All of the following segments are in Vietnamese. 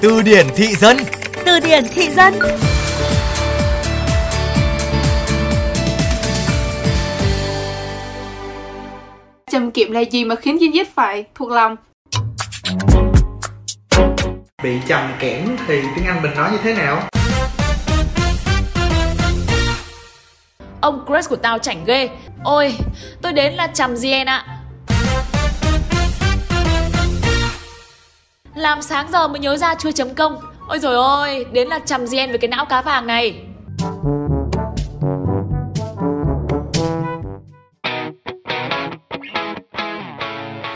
Từ điển thị dân. Từ điển thị dân. Trầm cảm là gì mà khiến Gen Z phải thuộc lòng? Bị trầm cảm thì tiếng Anh mình nói như thế nào? Ông crush của tao chảnh ghê. Ôi, tôi đến là Chằm ZN ạ. Làm sáng giờ mới nhớ ra chưa chấm công. Ôi dồi ôi, đến là Chằm ZN với cái não cá vàng này.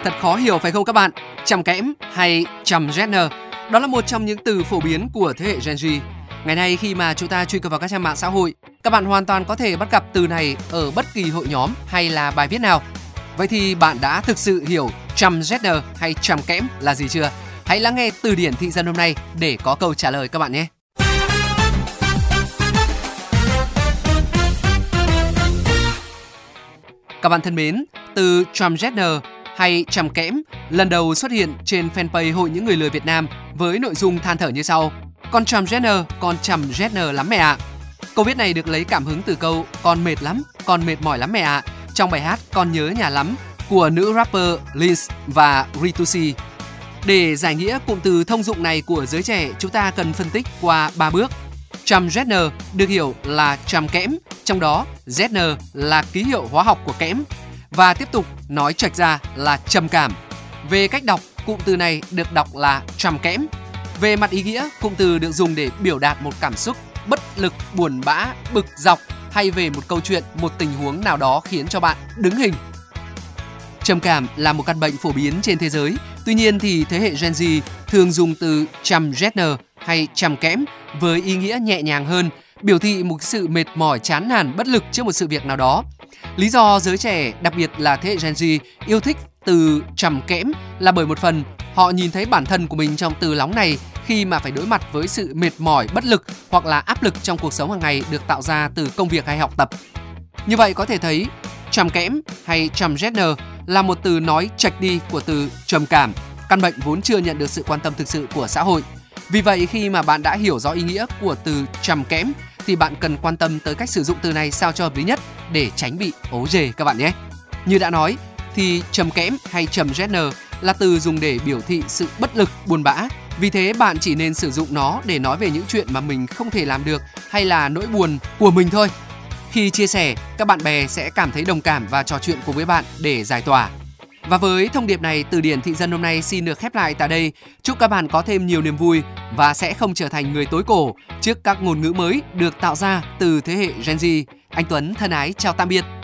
Thật khó hiểu phải không các bạn? Chằm kẽm hay Chằm ZN, đó là một trong những từ phổ biến của thế hệ Gen Z. Ngày nay khi mà chúng ta truy cập vào các trang mạng xã hội, các bạn hoàn toàn có thể bắt gặp từ này ở bất kỳ hội nhóm hay là bài viết nào. Vậy thì bạn đã thực sự hiểu Chằm ZN hay chằm kẽm là gì chưa? Hãy lắng nghe từ điển thị dân hôm nay để có câu trả lời các bạn nhé. Các bạn thân mến, từ Chằm ZN hay chằm kẽm lần đầu xuất hiện trên fanpage hội những người lười Việt Nam với nội dung than thở như sau: "Con chằm ZN, con chằm ZN lắm mẹ ạ." Câu viết này được lấy cảm hứng từ câu "Con mệt lắm, con mệt mỏi lắm mẹ ạ" trong bài hát Con Nhớ Nhà Lắm của nữ rapper Liz và Ritucci. Để giải nghĩa cụm từ thông dụng này của giới trẻ, chúng ta cần phân tích qua 3 bước. Chằm ZN được hiểu là chằm kẽm, trong đó ZN là ký hiệu hóa học của kẽm, và tiếp tục nói chệch ra là trầm cảm. Về cách đọc, cụm từ này được đọc là chằm kẽm. Về mặt ý nghĩa, cụm từ được dùng để biểu đạt một cảm xúc bất lực, buồn bã, bực dọc hay về một câu chuyện, một tình huống nào đó khiến cho bạn đứng hình. Trầm cảm là một căn bệnh phổ biến trên thế giới. Tuy nhiên thì thế hệ Gen Z thường dùng từ chằm ZN hay chằm kẽm với ý nghĩa nhẹ nhàng hơn, biểu thị một sự mệt mỏi, chán nản, bất lực trước một sự việc nào đó. Lý do giới trẻ, đặc biệt là thế hệ Gen Z yêu thích từ chằm kẽm là bởi một phần họ nhìn thấy bản thân của mình trong từ lóng này khi mà phải đối mặt với sự mệt mỏi, bất lực hoặc là áp lực trong cuộc sống hàng ngày được tạo ra từ công việc hay học tập. Như vậy có thể thấy chằm kẽm hay chằm ZN là một từ nói chệch đi của từ trầm cảm, căn bệnh vốn chưa nhận được sự quan tâm thực sự của xã hội. Vì vậy khi mà bạn đã hiểu rõ ý nghĩa của từ chằm kẽm thì bạn cần quan tâm tới cách sử dụng từ này sao cho hợp lý nhất để tránh bị ố dề các bạn nhé. Như đã nói thì chằm kẽm hay chằm ZN là từ dùng để biểu thị sự bất lực, buồn bã. Vì thế bạn chỉ nên sử dụng nó để nói về những chuyện mà mình không thể làm được hay là nỗi buồn của mình thôi. Khi chia sẻ, các bạn bè sẽ cảm thấy đồng cảm và trò chuyện cùng với bạn để giải tỏa. Và với thông điệp này, từ điển thị dân hôm nay xin được khép lại tại đây. Chúc các bạn có thêm nhiều niềm vui và sẽ không trở thành người tối cổ trước các ngôn ngữ mới được tạo ra từ thế hệ Gen Z. Anh Tuấn thân ái chào tạm biệt.